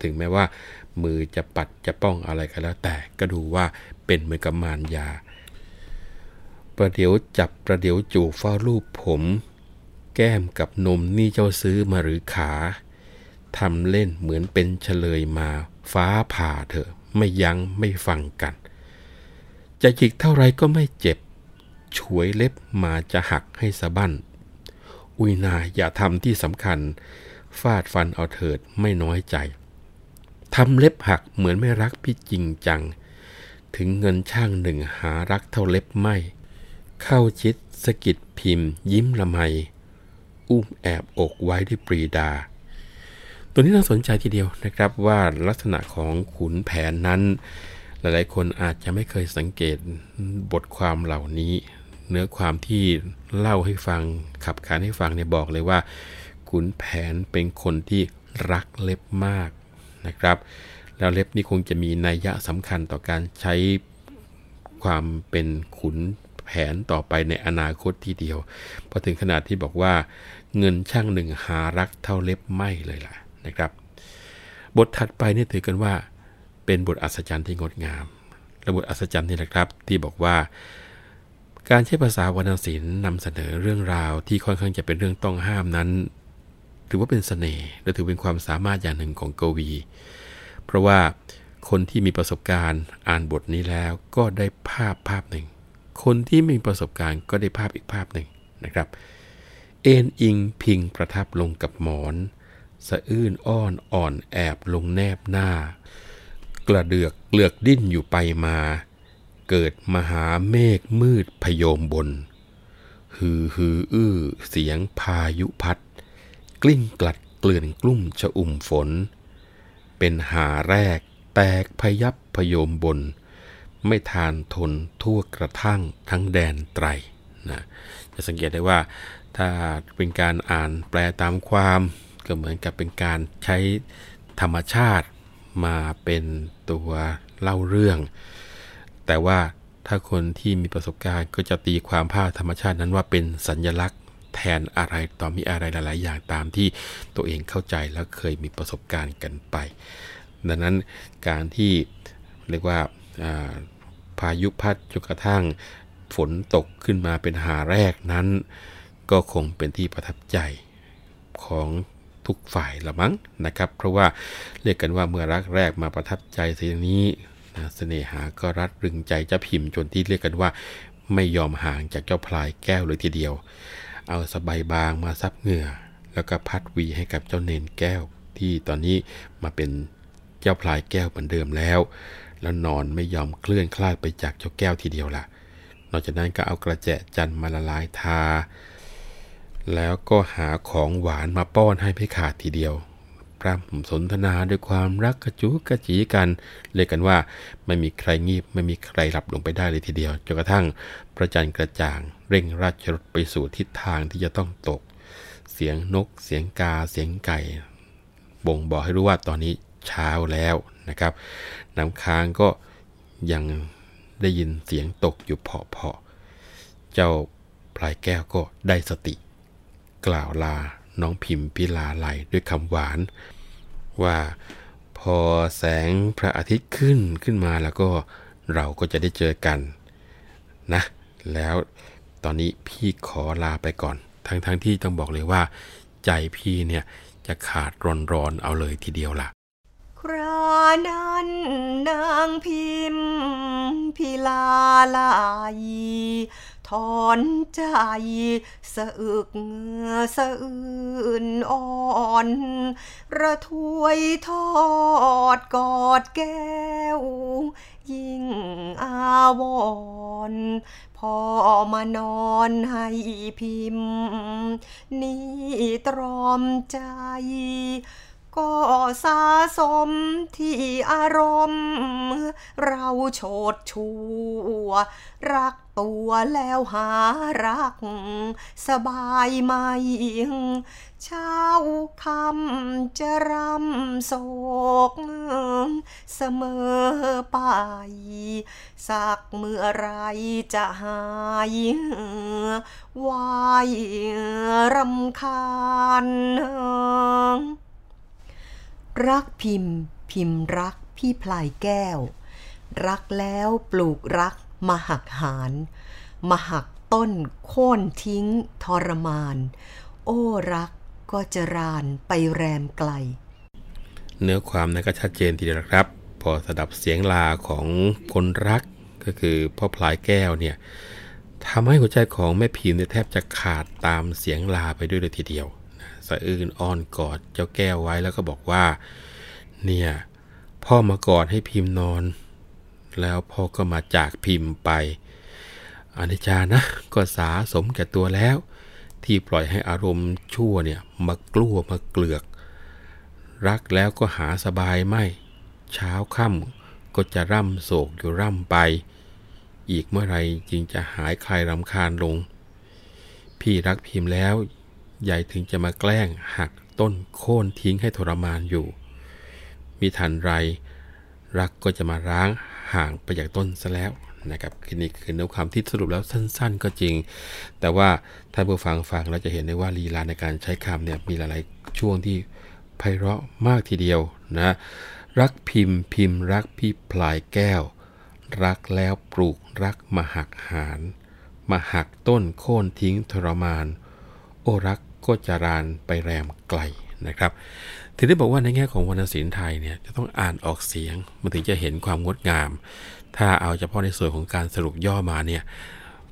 ถึงแม้ว่ามือจะปัดจะป้องอะไรก็แล้วแต่ก็ดูว่าเป็นเหมือนกับมารยาประเดี๋ยวจับประเดี๋ยวจูบเฝ้ารูปผมแก้มกับนมนี่เจ้าซื้อมาหรือขาทำเล่นเหมือนเป็นเฉลยมาฟ้าผ่าเถอะไม่ยั้งไม่ฟังกันจะจิกเท่าไรก็ไม่เจ็บฉวยเล็บมาจะหักให้สะบั้นอุยนาอย่าทำที่สำคัญฟาดฟันเอาเถิดไม่น้อยใจทำเล็บหักเหมือนไม่รักพี่จริงจังถึงเงินช่างหนึ่งหารักเท่าเล็บไม่เข้าชิดสะกิดพิมพ์ยิ้มละไมอุ้มแอบอกไว้ด้วยปรีดาตัวนี้น่าสนใจทีเดียวนะครับว่าลักษณะของขุนแผนนั้นหลายๆคนอาจจะไม่เคยสังเกตบทความเหล่านี้เนื้อความที่เล่าให้ฟังขับขานให้ฟังเนี่ยบอกเลยว่าขุนแผนเป็นคนที่รักเล็บมากนะครับแล้วเล็บนี่คงจะมีนัยยะสำคัญต่อการใช้ความเป็นขุนแผนต่อไปในอนาคตทีเดียวพอถึงขนาดที่บอกว่าเงินช่างหนึ่งหารักเท่าเล็บไม่เลยล่ะนะครับบทถัดไปนี่ถือกันว่าเป็นบทอัศจรรย์ที่งดงามและบทอัศจรรย์นี่แหละครับที่บอกว่าการใช้ภาษาวรรณศิลป์นำเสนอเรื่องราวที่ค่อนข้างจะเป็นเรื่องต้องห้ามนั้นถือว่าเป็นเสน่ห์และถือเป็นความสามารถอย่างหนึ่งของกวีเพราะว่าคนที่มีประสบการณ์อ่านบทนี้แล้วก็ได้ภาพหนึ่งคนที่มีประสบการณ์ก็ได้ภาพอีกภาพหนึ่งนะครับเอ็นอิงพิงประทับลงกับหมอนสะอื้นอ้อนอ่อนแอบลงแนบหน้ากระเดือกเลือกดิ้นอยู่ไปมาเกิดมหาเมฆมืดพยมบนฮือฮืออื้อเสียงพายุพัดกลิ้งกลัดเกลื่อนกลุ่มชอุ่มฝนเป็นหาแรกแตกพยับพยมบนไม่ทานทนทั่วกระทั่งทั้งแดนไตรนะจะสังเกตได้ว่าถ้าเป็นการอ่านแปลตามความก็เหมือนกับเป็นการใช้ธรรมชาติมาเป็นตัวเล่าเรื่องแต่ว่าถ้าคนที่มีประสบการณ์ก็จะตีความภาพธรรมชาตินั้นว่าเป็นสัญลักษณ์แทนอะไรต่อมีอะไรหลายๆอย่างตามที่ตัวเองเข้าใจและเคยมีประสบการณ์กันไปดังนั้นการที่เรียกว่าพายุพัดจนกระทั่งฝนตกขึ้นมาเป็นหาแรกนั้นก็คงเป็นที่ประทับใจของทุกฝ่ายละมั้งนะครับเพราะว่าเรียกกันว่าเมื่อรักแรกมาประทับใจเสียนี้นะเสน่หาก็รัดรึงใจเจ้าพิมพ์จนที่เรียกกันว่าไม่ยอมห่างจากเจ้าพลายแก้วเลยทีเดียวเอาสบายบางมาซับเหงื่อแล้วก็พัดวีให้กับเจ้าเนนแก้วที่ตอนนี้มาเป็นเจ้าพลายแก้วเหมือนเดิมแล้วนอนไม่ยอมเคลื่อนคลาดไปจากเจ้าแก้วทีเดียวล่ะนอกจากนั้นก็เอากระแจจันทร์มาละลายทาแล้วก็หาของหวานมาป้อนให้ไม่ขาดทีเดียวพร่ำสนทนาด้วยความรักกระจุกกระจีกันเรียกกันว่าไม่มีใครงีบไม่มีใครหลับลงไปได้เลยทีเดียวจนกระทั่งพระจันทร์กระจ่างเร่งราชรถไปสู่ทิศทางที่จะต้องตกเสียงนกเสียงกาเสียงไก่บ่งบอกให้รู้ว่าตอนนี้เช้าแล้วนะครับน้ำค้างก็ยังได้ยินเสียงตกอยู่เพาะๆเจ้าพลายแก้วก็ได้สติกล่าวลาน้องพิมพิลาไลด้วยคำหวานว่าพอแสงพระอาทิตย์ขึ้นมาแล้วก็เราก็จะได้เจอกันนะ แล้วตอนนี้พี่ขอลาไปก่อนทั้งที่ต้องบอกเลยว่าใจพี่เนี่ยจะขาดร้อนๆเอาเลยทีเดียวล่ะครานั้นนางพิมพิลาลายถอนใจสะอึกสะอื่นอ่อนระทวยทอดกอดแก้วยิ่งอาวรพ่อมานอนให้พิมนี่ตรอมใจก็สะสมที่อารมณ์เราโฉดชัวรักตัวแล้วหารักสบายไหมเช้าคำจะรำโศกเสมอไปสักเมื่อไรจะหายไหวรำคาญรักพิมพ์พิมพ์รักพี่พลายแก้วรักแล้วปลูกรักมาหักหานมาหักต้นโค่นทิ้งทรมานโอ้รักก็จะรานไปแรมไกลเนื้อความนั้นก็ชัดเจนทีเดียวครับพอสดับเสียงลาของคนรักก็คือพ่อพลายแก้วเนี่ยทำให้หัวใจของแม่พิมพ์แทบจะขาดตามเสียงลาไปด้วยเลยทีเดียวสะอื้นอ้อนกอดเจ้าแก้วไว้แล้วก็บอกว่าเนี่ยพ่อมากอดให้พิมพ์นอนแล้วพ่อก็มาจากพิมพ์ไปอนิจจานะก็สาสมแก่ตัวแล้วที่ปล่อยให้อารมณ์ชั่วเนี่ยมากลัวมาเกลือกรักแล้วก็หาสบายไม่เช้าค่ำก็จะร่ำโศกอยู่ร่ำไปอีกเมื่อไรจึงจะหายคลายรำคาญลงพี่รักพิมพ์แล้วใหญ่ถึงจะมาแกล้งหักต้นโค่นทิ้งให้ทรมานอยู่มิทันไรรักก็จะมาร้างห่างไปจากต้นซะแล้วนะครับนี่คือเนื้อความที่สรุปแล้วสั้นๆก็จริงแต่ว่าถ้าผู้ฟังฟังเราจะเห็นได้ว่าลีลาในการใช้คำเนี่ยมีหลายๆช่วงที่ไพเราะมากทีเดียวนะรักพิมพ์พิมพ์รักพี่พลายแก้วรักแล้วปลูกรักมาหักหานมาหักต้นโค่นทิ้งทรมานโอรักก็จะรานไปแรมไกลนะครับถึงได้บอกว่าในแง่ของวรรณศิลป์ไทยเนี่ยจะต้องอ่านออกเสียงมันถึงจะเห็นความงดงามถ้าเอาเฉพาะในส่วนของการสรุปย่อมาเนี่ย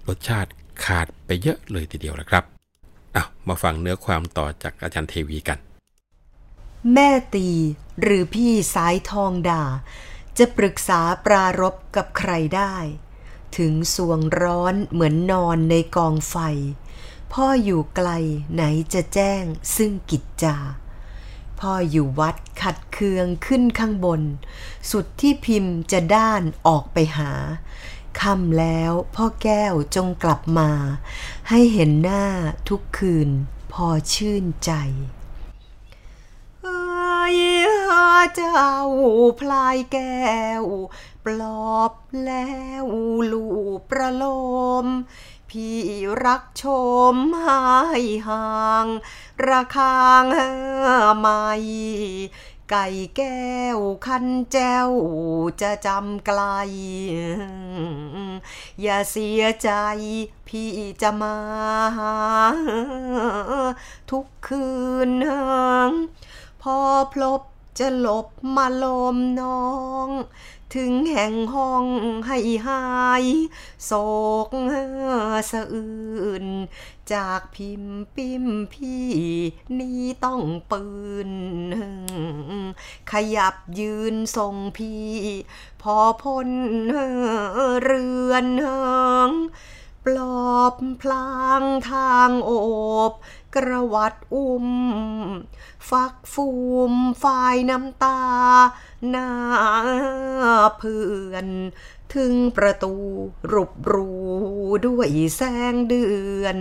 รสชาติขาดไปเยอะเลยทีเดียวนะครับอ้าวมาฟังเนื้อความต่อจากอาจารย์เทวีกันแม่ตีหรือพี่สายทองด่าจะปรึกษาปรารภกับใครได้ถึงสวงร้อนเหมือนนอนในกองไฟพ่ออยู่ไกลไหนจะแจ้งซึ่งกิจจาพ่ออยู่วัดขัดเคืองขึ้นข้างบนสุดที่พิมพ์จะด้านออกไปหาค่ำแล้วพ่อแก้วจงกลับมาให้เห็นหน้าทุกคืนพอชื่นใจเอ้ยเจ้าพลายแก้วปลอบแล้วลูบประโลมพี่รักชมหายห่างระคางใหม่ไก่แก้วคันแจ้วจะจำไกลอย่าเสียใจพี่จะมาทุกคืนพอพลบจะหลบมาลมน้องถึงแห่งห้องให้หายโศกสะอื่นจากพิมพ์ปิมพี่นี้ต้องปืนขยับยืนทรงพี่พอพ้นเรือนปลอบพลางทางโอบกระวัดอุ้มฟักฟูมฝ่ายน้ำตาหน้าเพื่อนถึงประตูรุบรูด้วยแสงเดือน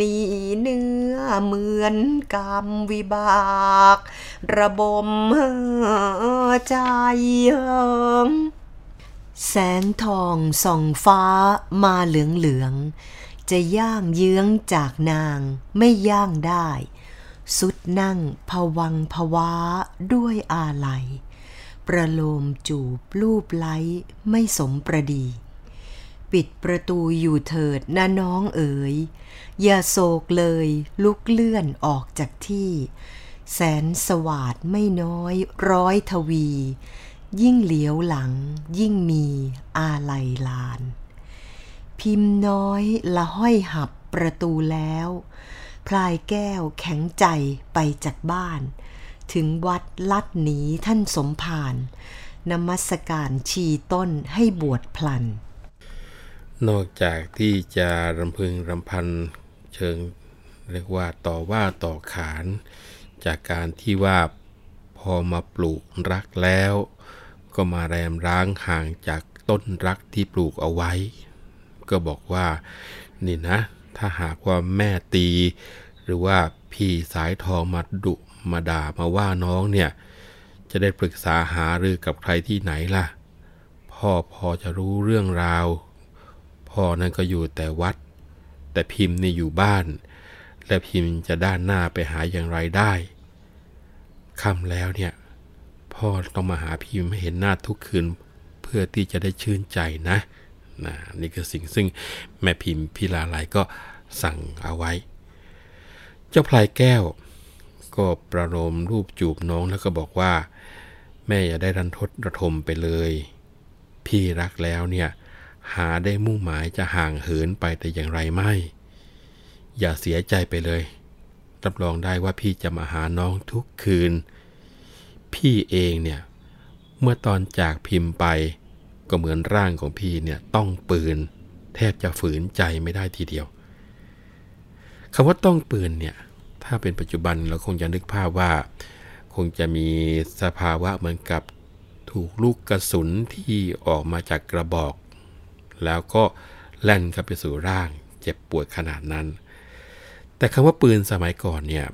นี่เนื้อเหมือนกำวิบากระบมใจแสงทองส่องฟ้ามาเหลืองเหลืองจะย่างเยื้องจากนางไม่ย่างได้สุดนั่งผวังผวาด้วยอาลัยประโลมจูบลูบไล้ไม่สมประดี ปิดประตูอยู่เถิดนะน้องเอ๋ยอย่าโศกเลยลุกเลื่อนออกจากที่แสนสวาทไม่น้อยร้อยทวียิ่งเหลียวหลังยิ่งมีอาลัยลานพิมพ์น้อยละห้อยหับประตูแล้วพลายแก้วแข็งใจไปจากบ้านถึงวัดลัดหนีท่านสมภารนมัสการชีต้นให้บวชพลันนอกจากที่จะรำพึงรำพันเชิงเรียกว่าต่อว่าต่อขานจากการที่ว่าพอมาปลูกรักแล้วก็มาแรมร้างห่างจากต้นรักที่ปลูกเอาไว้ก็บอกว่านี่นะถ้าหากว่าแม่ตีหรือว่าพี่สายทองมาดุมาด่ามาว่าน้องเนี่ยจะได้ปรึกษาหารือกับใครที่ไหนล่ะพ่อพอจะรู้เรื่องราวพ่อนั้นก็อยู่แต่วัดแต่พิมพ์นี่อยู่บ้านและพิมพ์จะด้านหน้าไปหาอย่างไรได้ค่ำแล้วเนี่ยพ่อต้องมาหาพิมพ์ให้เห็นหน้าทุกคืนเพื่อที่จะได้ชื่นใจนะนี่คือสิ่งซึ่งแม่พิมพ์พิลาไลก็สั่งเอาไว้เจ้าพลายแก้วก็ประโลมรูปจูบน้องแล้วก็บอกว่าแม่อย่าได้รันทดระทมไปเลยพี่รักแล้วเนี่ยหาได้มุ่งหมายจะห่างเหินไปแต่อย่างไรไม่อย่าเสียใจไปเลยรับรองได้ว่าพี่จะมาหาน้องทุกคืนพี่เองเนี่ยเมื่อตอนจากพิมพ์ไปก็เหมือนร่างของพี่เนี่ยต้องปืนแทบจะฝืนใจไม่ได้ทีเดียวคำว่าต้องปืนเนี่ยถ้าเป็นปัจจุบันเราคงจะนึกภาพว่าคงจะมีสภาวะเหมือนกับถูกลูกกระสุนที่ออกมาจากกระบอกแล้วก็แล่นเข้าไปสู่ร่างเจ็บปวดขนาดนั้นแต่คำว่าปืนสมัยก่อนเนี่ย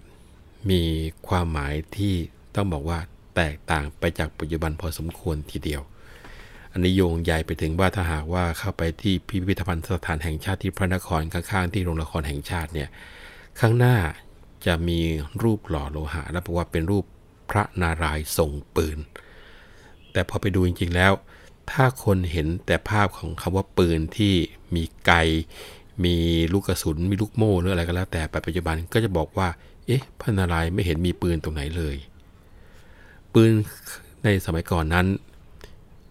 มีความหมายที่ต้องบอกว่าแตกต่างไปจากปัจจุบันพอสมควรทีเดียวอันนี้โยงใหญ่ไปถึงว่าถ้าหากว่าเข้าไปที่พิพิธภัณฑ์สถานแห่งชาติที่พระนครข้างๆที่โรงละครแห่งชาติเนี่ยข้างหน้าจะมีรูปหล่อโลหะและบอกว่าเป็นรูปพระนารายณ์ทรงปืนแต่พอไปดูจริงๆแล้วถ้าคนเห็นแต่ภาพของคำว่าปืนที่มีไกมีลูกกระสุนมีลูกโม่หรืออะไรก็แล้วแต่ปัจจุบันก็จะบอกว่าเอ๊ะพระนารายณ์ไม่เห็นมีปืนตรงไหนเลยปืนในสมัยก่อนนั้น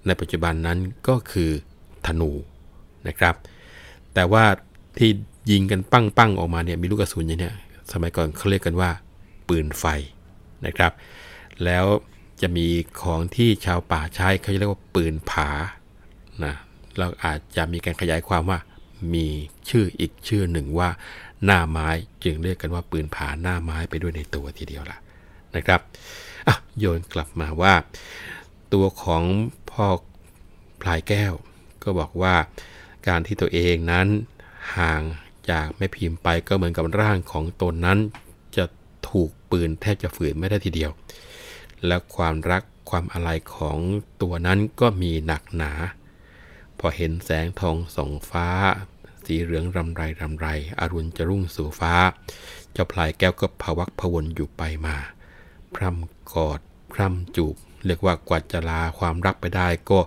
ในปัจจุบันนั้นก็คือธนูนะครับแต่ว่าที่ยิงกันปั้งๆออกมาเนี่ยมีลูกกระสุนอย่างเนี้ยสมัยก่อนเขาเรียกกันว่าปืนไฟนะครับแล้วจะมีของที่ชาวป่าใช้เขาเรียกว่าปืนผานะเราอาจจะมีการขยายความว่ามีชื่ออีกชื่อหนึ่งว่าหน้าไม้จึงเรียกกันว่าปืนผาหน้าไม้ไปด้วยในตัวทีเดียวล่ะนะครับโยนกลับมาว่าตัวของพ่อพลายแก้วก็บอกว่าการที่ตัวเองนั้นห่างจากแม่พิมพ์ไปก็เหมือนกับร่างของตนนั้นจะถูกปืนแทบจะฝืนไม่ได้ทีเดียวและความรักความอะไรของตัวนั้นก็มีหนักหนาพอเห็นแสงทองส่องฟ้าสีเหลืองรำไรอรุณจะรุ่งสู่ฟ้าเจ้าพลายแก้วก็พวักพวนอยู่ไปมาพร่ำกอดพร่ำจูบเรียกว่ากว่าจะลาความรักไปได้ก็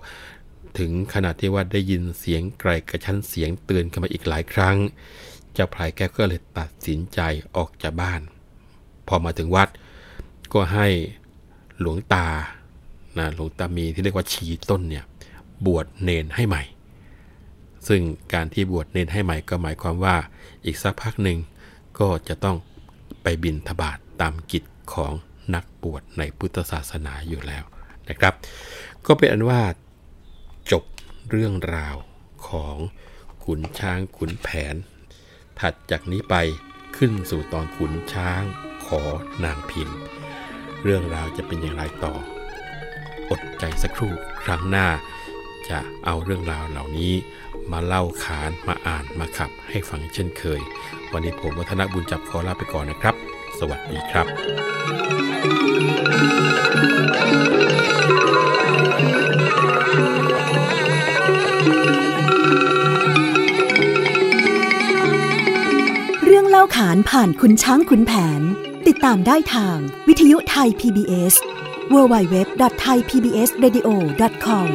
ถึงขนาดที่ว่าได้ยินเสียงไกลกระชั้นเสียงเตือนกันมาอีกหลายครั้งเจ้าพลายแก้วก็เลยตัดสินใจออกจากบ้านพอมาถึงวัดก็ให้หลวงตาหลวงตามีที่เรียกว่าชีต้นเนี่ยบวชเนนให้ใหม่ซึ่งการที่บวชเนนให้ใหม่ก็หมายความว่าอีกสักพักหนึ่งก็จะต้องไปบิณฑบาตตามกิจของนักบวชในพุทธศาสนาอยู่แล้วนะครับก็เป็นอันว่าจบเรื่องราวของขุนช้างขุนแผนถัดจากนี้ไปขึ้นสู่ตอนขุนช้างขอนางพิมพ์เรื่องราวจะเป็นอย่างไรต่ออดใจสักครู่ครั้งหน้าจะเอาเรื่องราวเหล่านี้มาเล่าขานมาอ่านมาขับให้ฟังเช่นเคยวันนี้ผมวัฒนบุญจับขอลาไปก่อนนะครับสวัสดีครับเรื่องเล่าขานผ่านขุนช้างขุนแผนติดตามได้ทางวิทยุไทย PBS www.thaipbsradio.com